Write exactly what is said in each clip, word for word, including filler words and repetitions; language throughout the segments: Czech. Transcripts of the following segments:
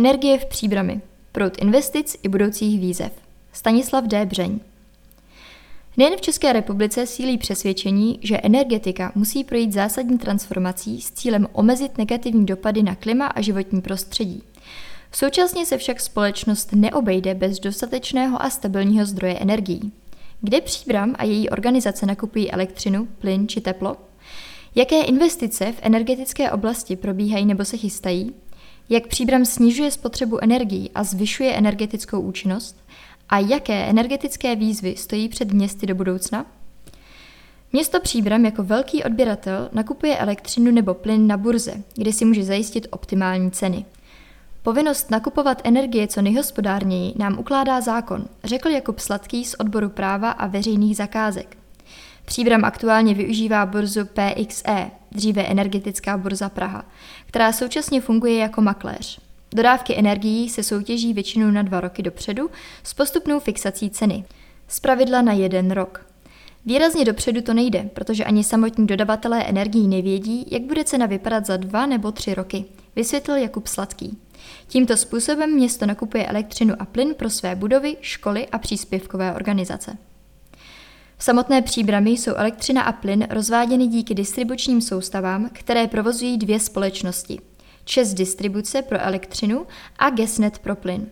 Energie v Příbrami. Proud investic i budoucích výzev. Stanislav Děbreň. Nejen v České republice sílí přesvědčení, že energetika musí projít zásadní transformací s cílem omezit negativní dopady na klima a životní prostředí. Současně se však společnost neobejde bez dostatečného a stabilního zdroje energií. Kde Příbram a její organizace nakupují elektřinu, plyn či teplo? Jaké investice v energetické oblasti probíhají nebo se chystají? Jak Příbram snižuje spotřebu energií a zvyšuje energetickou účinnost? A jaké energetické výzvy stojí před městy do budoucna? Město Příbram jako velký odběratel nakupuje elektřinu nebo plyn na burze, kde si může zajistit optimální ceny. Povinnost nakupovat energie co nejhospodárněji nám ukládá zákon, řekl Jakub Sladký z odboru práva a veřejných zakázek. Příbram aktuálně využívá burzu P X E, dříve Energetická burza Praha, která současně funguje jako makléř. Dodávky energií se soutěží většinou na dva roky dopředu s postupnou fixací ceny, zpravidla na jeden rok. Výrazně dopředu to nejde, protože ani samotní dodavatelé energií nevědí, jak bude cena vypadat za dva nebo tři roky, vysvětlil Jakub Sladký. Tímto způsobem město nakupuje elektřinu a plyn pro své budovy, školy a příspěvkové organizace. V samotné Příbrami jsou elektřina a plyn rozváděny díky distribučním soustavám, které provozují dvě společnosti. ČEZ Distribuce pro elektřinu a GasNet pro plyn.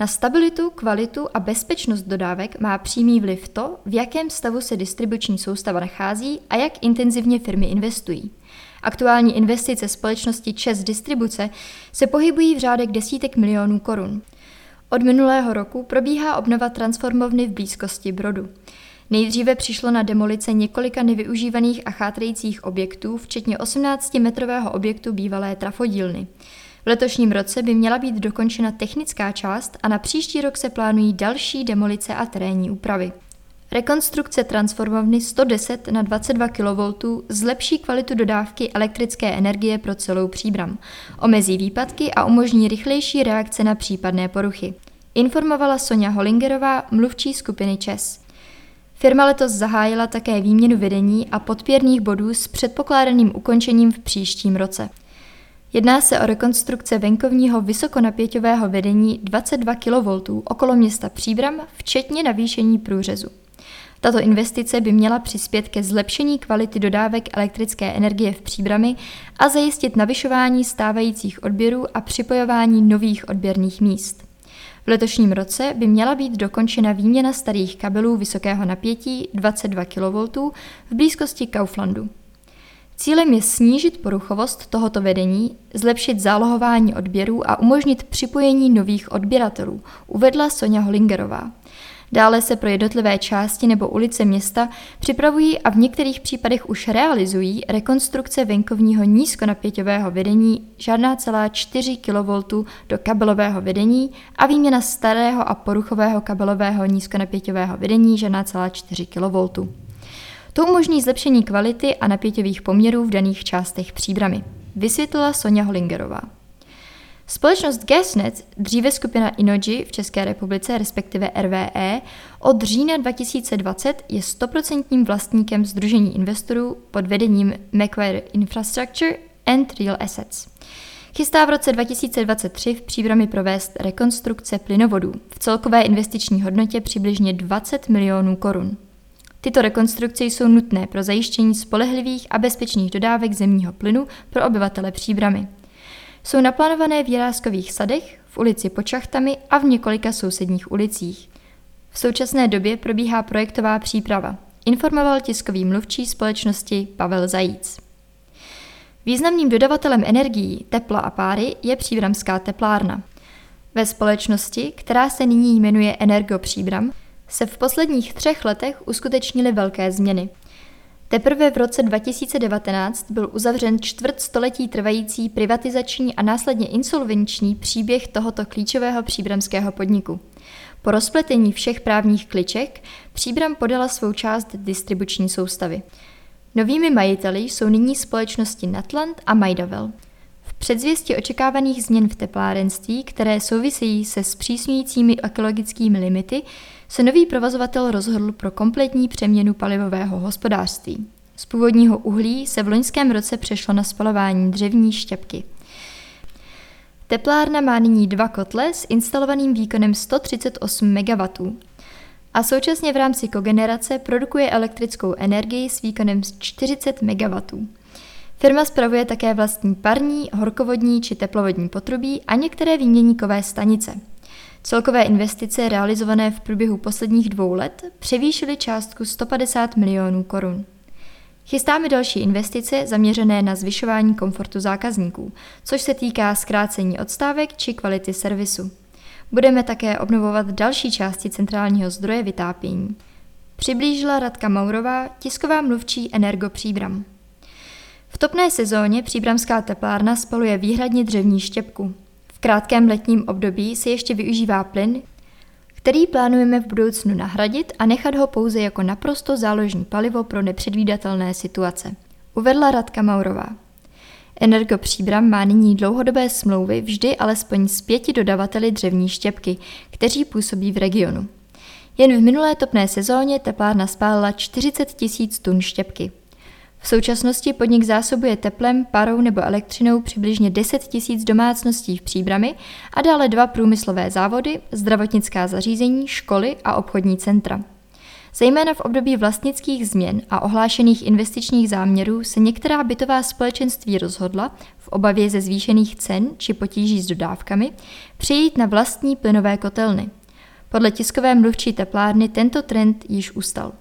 Na stabilitu, kvalitu a bezpečnost dodávek má přímý vliv to, v jakém stavu se distribuční soustava nachází a jak intenzivně firmy investují. Aktuální investice společnosti ČEZ Distribuce se pohybují v řádech desítek milionů korun. Od minulého roku probíhá obnova transformovny v blízkosti Brodu. Nejdříve přišlo na demolice několika nevyužívaných a chátrajících objektů, včetně osmnáctimetrového objektu bývalé trafodílny. V letošním roce by měla být dokončena technická část a na příští rok se plánují další demolice a terénní úpravy. Rekonstrukce transformovny sto deset na dvacet dva kilovoltů zlepší kvalitu dodávky elektrické energie pro celou Příbram, omezí výpadky a umožní rychlejší reakce na případné poruchy, informovala Soňa Hollingerová, mluvčí skupiny ČES. Firma letos zahájila také výměnu vedení a podpěrných bodů s předpokládaným ukončením v příštím roce. Jedná se o rekonstrukce venkovního vysokonapěťového vedení dvacet dva kilovoltů okolo města Příbram, včetně navýšení průřezu. Tato investice by měla přispět ke zlepšení kvality dodávek elektrické energie v Příbrami a zajistit navyšování stávajících odběrů a připojování nových odběrných míst. V letošním roce by měla být dokončena výměna starých kabelů vysokého napětí dvacet dva kilovoltů v blízkosti Kauflandu. Cílem je snížit poruchovost tohoto vedení, zlepšit zálohování odběrů a umožnit připojení nových odběratelů, uvedla Soňa Hollingerová. Dále se pro jednotlivé části nebo ulice města připravují a v některých případech už realizují rekonstrukce venkovního nízkonapěťového vedení jedna celá čtyři kilovoltů do kabelového vedení a výměna starého a poruchového kabelového nízkonapěťového vedení jedna celá čtyři kilovoltů. To umožní zlepšení kvality a napěťových poměrů v daných částech Příbrami, vysvětlila Soňa Hollingerová. Společnost GasNet, dříve skupina Inogy v České republice, respektive R V E, od října dva tisíce dvacet je stoprocentním vlastníkem sdružení investorů pod vedením Macquarie Infrastructure and Real Assets. Chystá v roce dva tisíce dvacet tři v Příbrami provést rekonstrukce plynovodů v celkové investiční hodnotě přibližně dvacet milionů korun. Tyto rekonstrukce jsou nutné pro zajištění spolehlivých a bezpečných dodávek zemního plynu pro obyvatele Příbrami. Jsou naplánované v Jiráskových sadech, v ulici Pod šachtami a v několika sousedních ulicích. V současné době probíhá projektová příprava, informoval tiskový mluvčí společnosti Pavel Zajíc. Významným dodavatelem energií, tepla a páry je příbramská teplárna. Ve společnosti, která se nyní jmenuje Energo Příbram, se v posledních třech letech uskutečnily velké změny. Teprve v roce dva tisíce devatenáct byl uzavřen čtvrtstoletí trvající privatizační a následně insolvenční příběh tohoto klíčového příbramského podniku. Po rozpletení všech právních kliček Příbram podala svou část distribuční soustavy. Novými majiteli jsou nyní společnosti Natland a Maydeville. V předzvěsti očekávaných změn v teplárenství, které souvisejí se zpřísňujícími ekologickými limity, se nový provozovatel rozhodl pro kompletní přeměnu palivového hospodářství. Z původního uhlí se v loňském roce přešlo na spalování dřevní štěpky. Teplárna má nyní dva kotle s instalovaným výkonem sto třicet osm megawattů a současně v rámci kogenerace produkuje elektrickou energii s výkonem čtyřicet megawattů. Firma spravuje také vlastní parní, horkovodní či teplovodní potrubí a některé výměníkové stanice. Celkové investice realizované v průběhu posledních dvou let převýšily částku sto padesát milionů korun. Chystáme další investice zaměřené na zvyšování komfortu zákazníků, což se týká zkrácení odstávek či kvality servisu. Budeme také obnovovat další části centrálního zdroje vytápění. Přiblížila Radka Maurová, tisková mluvčí Energo Příbram. V topné sezóně příbramská teplárna spaluje výhradně dřevní štěpku. V krátkém letním období se ještě využívá plyn, který plánujeme v budoucnu nahradit a nechat ho pouze jako naprosto záložní palivo pro nepředvídatelné situace, uvedla Radka Maurová. Energo Příbram má nyní dlouhodobé smlouvy vždy alespoň s pěti dodavateli dřevní štěpky, kteří působí v regionu. Jen v minulé topné sezóně teplárna spálila čtyřicet tisíc tun štěpky. V současnosti podnik zásobuje teplem, parou nebo elektřinou přibližně deset tisíc domácností v Příbrami a dále dva průmyslové závody, zdravotnická zařízení, školy a obchodní centra. Zejména v období vlastnických změn a ohlášených investičních záměrů se některá bytová společenství rozhodla v obavě ze zvýšených cen či potíží s dodávkami přejít na vlastní plynové kotelny. Podle tiskové mluvčí teplárny tento trend již ustal.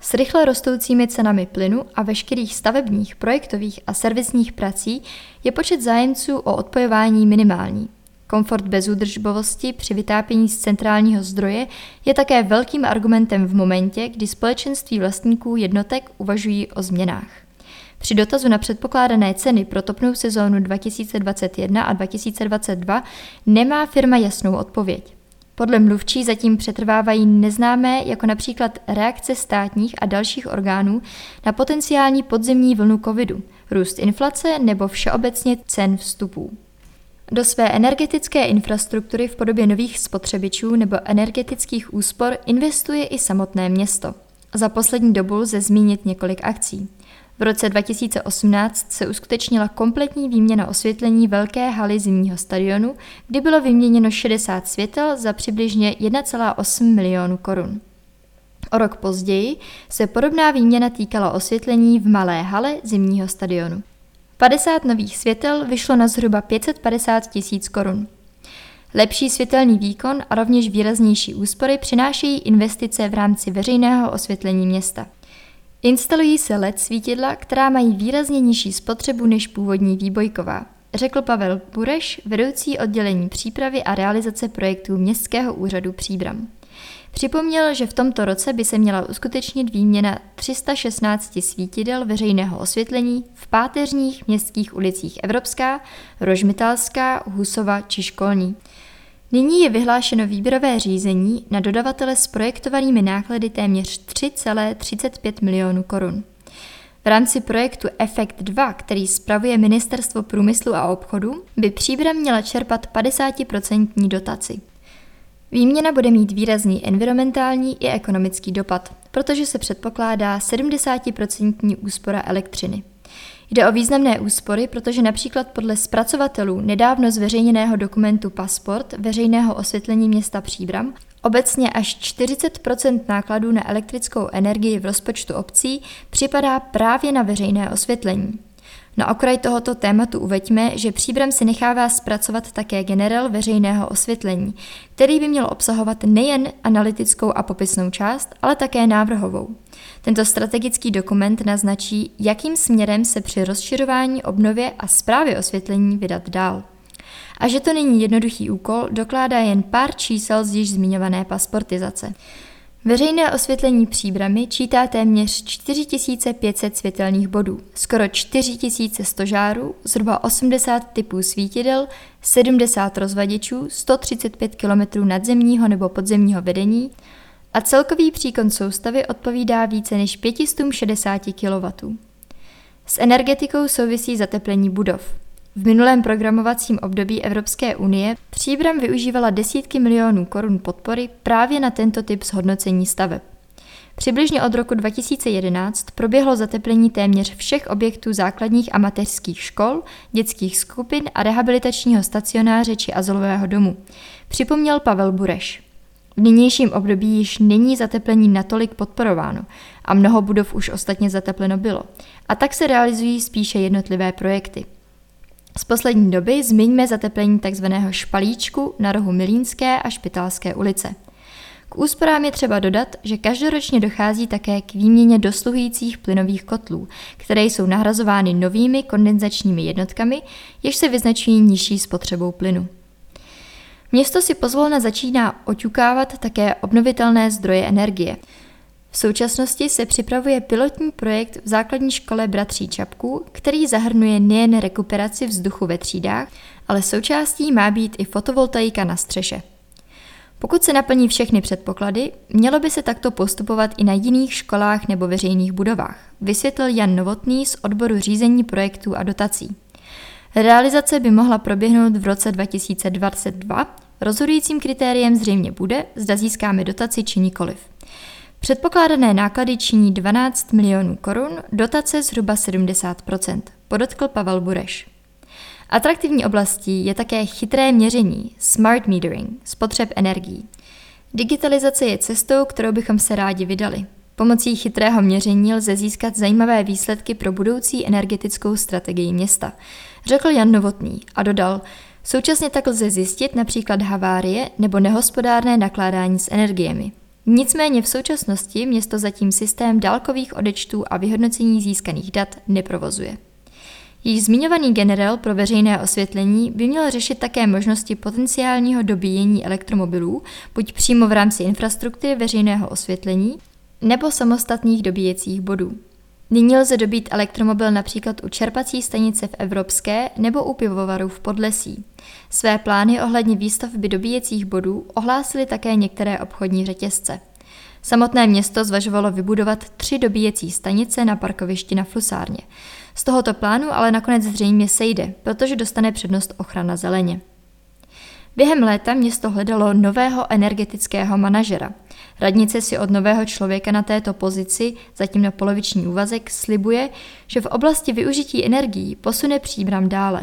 S rychle rostoucími cenami plynu a veškerých stavebních, projektových a servisních prací je počet zájemců o odpojování minimální. Komfort bezúdržbovosti při vytápění z centrálního zdroje je také velkým argumentem v momentě, kdy společenství vlastníků jednotek uvažují o změnách. Při dotazu na předpokládané ceny pro topnou sezónu dva tisíce dvacet jedna a dva tisíce dvacet dva nemá firma jasnou odpověď. Podle mluvčí zatím přetrvávají neznámé, jako například reakce státních a dalších orgánů na potenciální podzimní vlnu covidu, růst inflace nebo všeobecně cen vstupů. Do své energetické infrastruktury v podobě nových spotřebičů nebo energetických úspor investuje i samotné město. Za poslední dobu lze zmínit několik akcí. V roce dva tisíce osmnáct se uskutečnila kompletní výměna osvětlení velké haly zimního stadionu, kdy bylo vyměněno šedesát světel za přibližně jedna celá osm milionu korun. O rok později se podobná výměna týkala osvětlení v malé hale zimního stadionu. padesát nových světel vyšlo na zhruba pět set padesát tisíc korun. Lepší světelný výkon a rovněž výraznější úspory přinášejí investice v rámci veřejného osvětlení města. Instalují se el é dé svítidla, která mají výrazně nižší spotřebu než původní výbojková, řekl Pavel Bureš, vedoucí oddělení přípravy a realizace projektů Městského úřadu Příbram. Připomněl, že v tomto roce by se měla uskutečnit výměna tři sta šestnáct světidel veřejného osvětlení v páteřních městských ulicích Evropská, Rožmitálská, Husova či Školní. Nyní je vyhlášeno výběrové řízení na dodavatele s projektovanými náklady téměř tři celá třicet pět milionů korun. V rámci projektu Effect dva, který spravuje Ministerstvo průmyslu a obchodu, by Příbram měla čerpat padesát procent dotaci. Výměna bude mít výrazný environmentální i ekonomický dopad, protože se předpokládá sedmdesát procent úspora elektřiny. Jde o významné úspory, protože například podle zpracovatelů nedávno zveřejněného dokumentu Pasport veřejného osvětlení města Příbram obecně až čtyřicet procent nákladů na elektrickou energii v rozpočtu obcí připadá právě na veřejné osvětlení. Na okraj tohoto tématu uveďme, že Příbram si nechává zpracovat také generel veřejného osvětlení, který by měl obsahovat nejen analytickou a popisnou část, ale také návrhovou. Tento strategický dokument naznačí, jakým směrem se při rozšiřování, obnově a správě osvětlení vydat dál. A že to není jednoduchý úkol, dokládá jen pár čísel z již zmiňované pasportizace. Veřejné osvětlení Příbrami čítá téměř čtyři tisíce pět set světelných bodů, skoro čtyři tisíce sto žárů, zhruba osmdesát typů svítidel, sedmdesát rozvaděčů, sto třicet pět kilometrů nadzemního nebo podzemního vedení a celkový příkon soustavy odpovídá více než pět set šedesát kilowattů. S energetikou souvisí zateplení budov. V minulém programovacím období Evropské unie Příbram využívala desítky milionů korun podpory právě na tento typ zhodnocení staveb. Přibližně od roku dva tisíce jedenáct proběhlo zateplení téměř všech objektů základních a mateřských škol, dětských skupin a rehabilitačního stacionáře či azylového domu, připomněl Pavel Bureš. V nynějším období již není zateplení natolik podporováno a mnoho budov už ostatně zatepleno bylo, a tak se realizují spíše jednotlivé projekty. Z poslední doby zmiňme zateplení tzv. Špalíčku na rohu Milínské a Špitalské ulice. K úsporám je třeba dodat, že každoročně dochází také k výměně dosluhujících plynových kotlů, které jsou nahrazovány novými kondenzačními jednotkami, jež se vyznačují nižší spotřebou plynu. Město si pozvolna začíná oťukávat také obnovitelné zdroje energie. V současnosti se připravuje pilotní projekt v základní škole Bratří Čapků, který zahrnuje nejen rekuperaci vzduchu ve třídách, ale součástí má být i fotovoltaika na střeše. Pokud se naplní všechny předpoklady, mělo by se takto postupovat i na jiných školách nebo veřejných budovách, vysvětlil Jan Novotný z odboru řízení projektů a dotací. Realizace by mohla proběhnout v roce dva tisíce dvacet dva, rozhodujícím kritériem zřejmě bude, zda získáme dotaci či nikoliv. Předpokládané náklady činí dvanáct milionů korun, dotace zhruba sedmdesát procent, podotkl Pavel Bureš. Atraktivní oblastí je také chytré měření, smart metering, spotřeb energií. Digitalizace je cestou, kterou bychom se rádi vydali. Pomocí chytrého měření lze získat zajímavé výsledky pro budoucí energetickou strategii města, řekl Jan Novotný a dodal, současně tak lze zjistit například havárie nebo nehospodárné nakládání s energiemi. Nicméně v současnosti město zatím systém dálkových odečtů a vyhodnocení získaných dat neprovozuje. Již zmiňovaný generál pro veřejné osvětlení by měl řešit také možnosti potenciálního dobíjení elektromobilů, buď přímo v rámci infrastruktury veřejného osvětlení, nebo samostatných dobíjecích bodů. Nyní lze dobít elektromobil například u čerpací stanice v Evropské nebo u pivovarů v Podlesí. Své plány ohledně výstavby dobíjecích bodů ohlásily také některé obchodní řetězce. Samotné město zvažovalo vybudovat tři dobíjecí stanice na parkovišti na Flusárně. Z tohoto plánu ale nakonec zřejmě sejde, protože dostane přednost ochrana zeleně. Během léta město hledalo nového energetického manažera. Radnice si od nového člověka na této pozici, zatím na poloviční úvazek, slibuje, že v oblasti využití energií posune Příbram dále.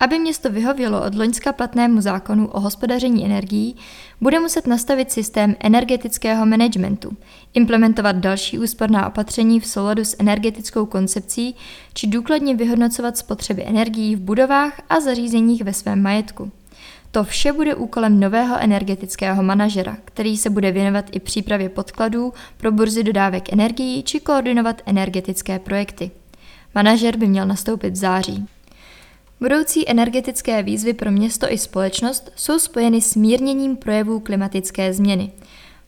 Aby město vyhovělo od loňska platnému zákonu o hospodaření energií, bude muset nastavit systém energetického managementu, implementovat další úsporná opatření v souladu s energetickou koncepcí či důkladně vyhodnocovat spotřeby energií v budovách a zařízeních ve svém majetku. To vše bude úkolem nového energetického manažera, který se bude věnovat i přípravě podkladů pro burzy dodávek energií či koordinovat energetické projekty. Manažer by měl nastoupit v září. Budoucí energetické výzvy pro město i společnost jsou spojeny s mírněním projevů klimatické změny.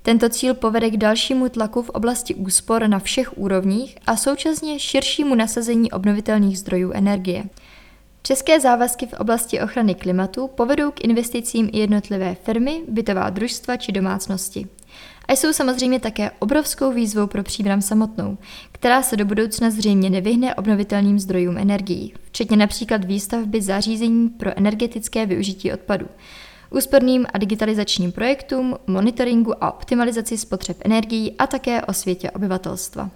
Tento cíl povede k dalšímu tlaku v oblasti úspor na všech úrovních a současně širšímu nasazení obnovitelných zdrojů energie. České závazky v oblasti ochrany klimatu povedou k investicím i jednotlivé firmy, bytová družstva či domácnosti. A jsou samozřejmě také obrovskou výzvou pro Příbram samotnou, která se do budoucna zřejmě nevyhne obnovitelným zdrojům energií, včetně například výstavby zařízení pro energetické využití odpadů, úsporným a digitalizačním projektům, monitoringu a optimalizaci spotřeb energií a také osvětě obyvatelstva.